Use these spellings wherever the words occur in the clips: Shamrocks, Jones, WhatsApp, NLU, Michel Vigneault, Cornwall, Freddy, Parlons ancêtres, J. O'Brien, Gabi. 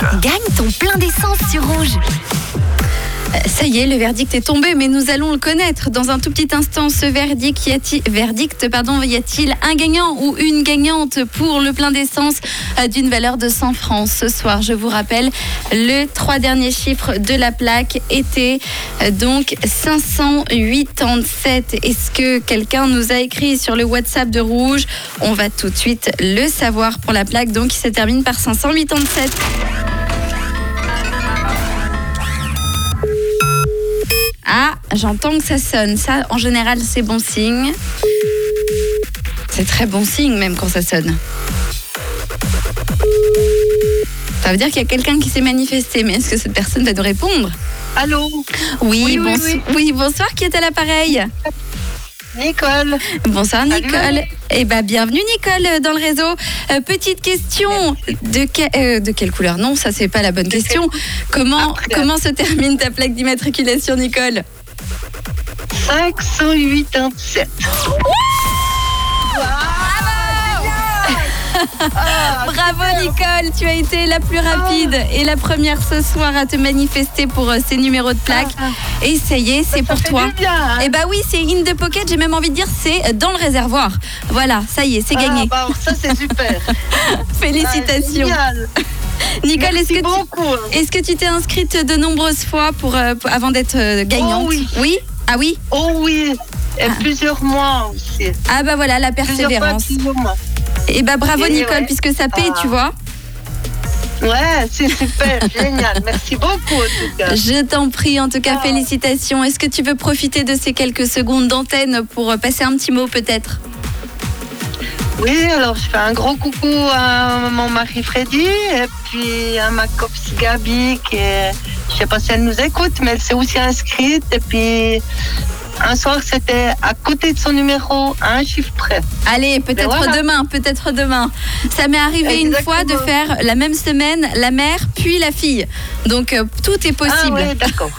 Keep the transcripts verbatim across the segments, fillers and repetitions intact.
Rouge. Gagne ton plein d'essence sur Rouge. Ça y est, le verdict est tombé, mais nous allons le connaître dans un tout petit instant. Ce verdict, y a-t-il, verdict, pardon, y a-t-il un gagnant ou une gagnante pour le plein d'essence d'une valeur de cent francs ce soir? Je vous rappelle les trois derniers chiffres de la plaque étaient donc cinq cent quatre-vingt-dix-sept. Est-ce que quelqu'un nous a écrit sur le WhatsApp de Rouge? On va tout de suite le savoir pour la plaque, donc qui se termine par cinq cent quatre-vingt-dix-sept. Ah, j'entends que ça sonne. Ça, en général, c'est bon signe. C'est très bon signe, même, quand ça sonne. Ça veut dire qu'il y a quelqu'un qui s'est manifesté, mais est-ce que cette personne va nous répondre ? Allô ? Oui, oui, bonso- oui, oui. oui, bonsoir, qui est à l'appareil ? Nicole. Bonsoir, Nicole. Salut. Eh bien, bienvenue, Nicole, dans le réseau. Euh, petite question. De, que, euh, de quelle couleur ? Non, ça, c'est pas la bonne question. Comment, comment se termine ta plaque d'immatriculation, Nicole ? cinq cent quatre-vingt-dix-sept. Ah, bravo Nicole, tu as été la plus rapide et la première ce soir à te manifester pour ces numéros de plaque. Et ça y est, c'est ça, pour ça toi. Bien, hein. Et bah oui, c'est in the pocket, j'ai même envie de dire c'est dans le réservoir. Voilà, ça y est, c'est ah, gagné. Bah, ça c'est super. Félicitations. Ah, Nicole, est-ce que, tu, est-ce que tu t'es inscrite de nombreuses fois pour, euh, pour, avant d'être euh, gagnante ? Oh, oui. oui Ah oui Oh oui, et ah. plusieurs mois aussi. Ah bah voilà, la persévérance. Plusieurs mois, plusieurs mois. Et eh bah ben, bravo et Nicole, ouais. puisque ça paie, ah. tu vois. Ouais, c'est super, génial. Merci beaucoup en tout cas. Je t'en prie, en tout cas, ah. félicitations. Est-ce que tu veux profiter de ces quelques secondes d'antenne pour passer un petit mot peut-être ? Oui, alors je fais un gros coucou à mon mari Freddy et puis à ma copine Gabi qui est, je sais pas si elle nous écoute, mais elle s'est aussi inscrite et puis... Un soir, c'était à côté de son numéro, à un chiffre près. Allez, peut-être voilà. demain, peut-être demain. Ça m'est arrivé Exactement. une fois de faire la même semaine la mère, puis la fille. Donc, euh, tout est possible. Ah ouais, d'accord.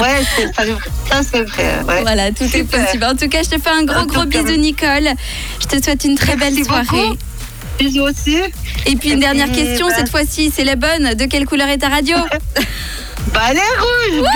ouais, c'est, ça, ça c'est vrai. Ouais. Voilà, tout Super. est possible. En tout cas, je te fais un gros, en gros bisou, Nicole. Je te souhaite une très Merci belle soirée. Beaucoup. Bisous aussi. Et puis, une Et dernière puis, question, ben... cette fois-ci, c'est la bonne. De quelle couleur est ta radio ? Bah, elle est rouge.